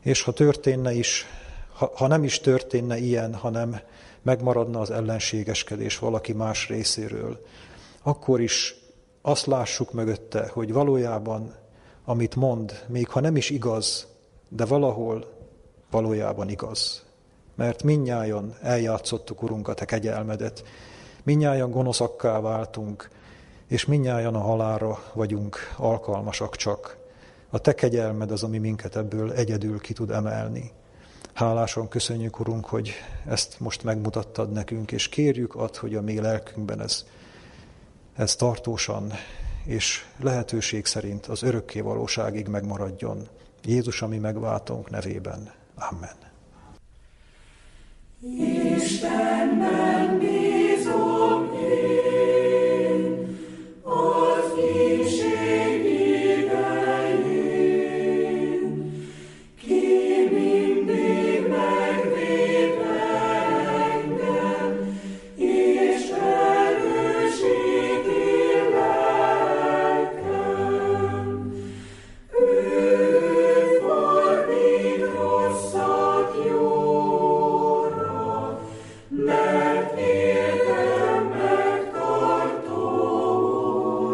És ha történne is, ha nem is történne ilyen, hanem megmaradna az ellenségeskedés valaki más részéről, akkor is azt lássuk mögötte, hogy valójában, amit mond, még ha nem is igaz, de valahol valójában igaz. Mert mindnyájan eljátszottuk, Urunk, a te kegyelmedet, mindnyájan gonoszakká váltunk, és mindnyájan a halálra vagyunk alkalmasak csak. A te kegyelmed az, ami minket ebből egyedül ki tud emelni. Háláson köszönjük, Urunk, hogy ezt most megmutattad nekünk, és kérjük ad, hogy a mi lelkünkben ez tartósan és lehetőség szerint az örökké valóságig megmaradjon. Jézus, a mi megváltónk nevében. Amen. Istenben bízom én, az ínség idején, ki mindig megvéd engem, és erősíti lelkem. Ő fordít rosszat jóra, mert érdemek tartója.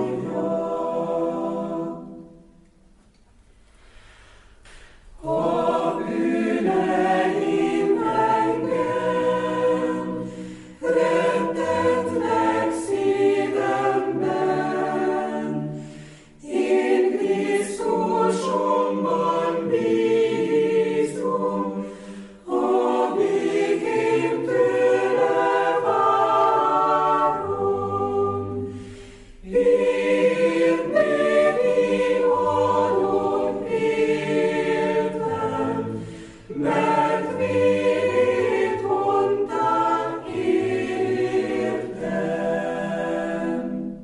A bűneim engem rettetnek szívemben, én Krisztusomban bízom, a végén tőle várom. Érdemi adott értem, mert miért mondtál értem.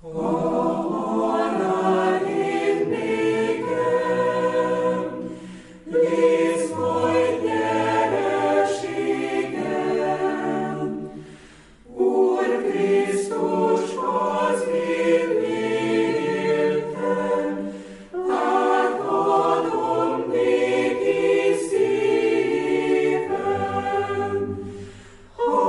A halál itt nékem, lész majd nyereségem. Úr Krisztus, az én életem, átadom néki szívem. Ha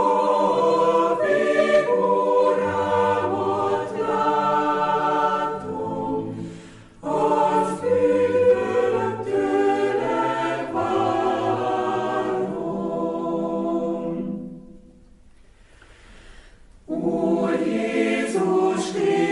végórámat látom, az üdvöt tőle várom. Úr Jézus Krisztus,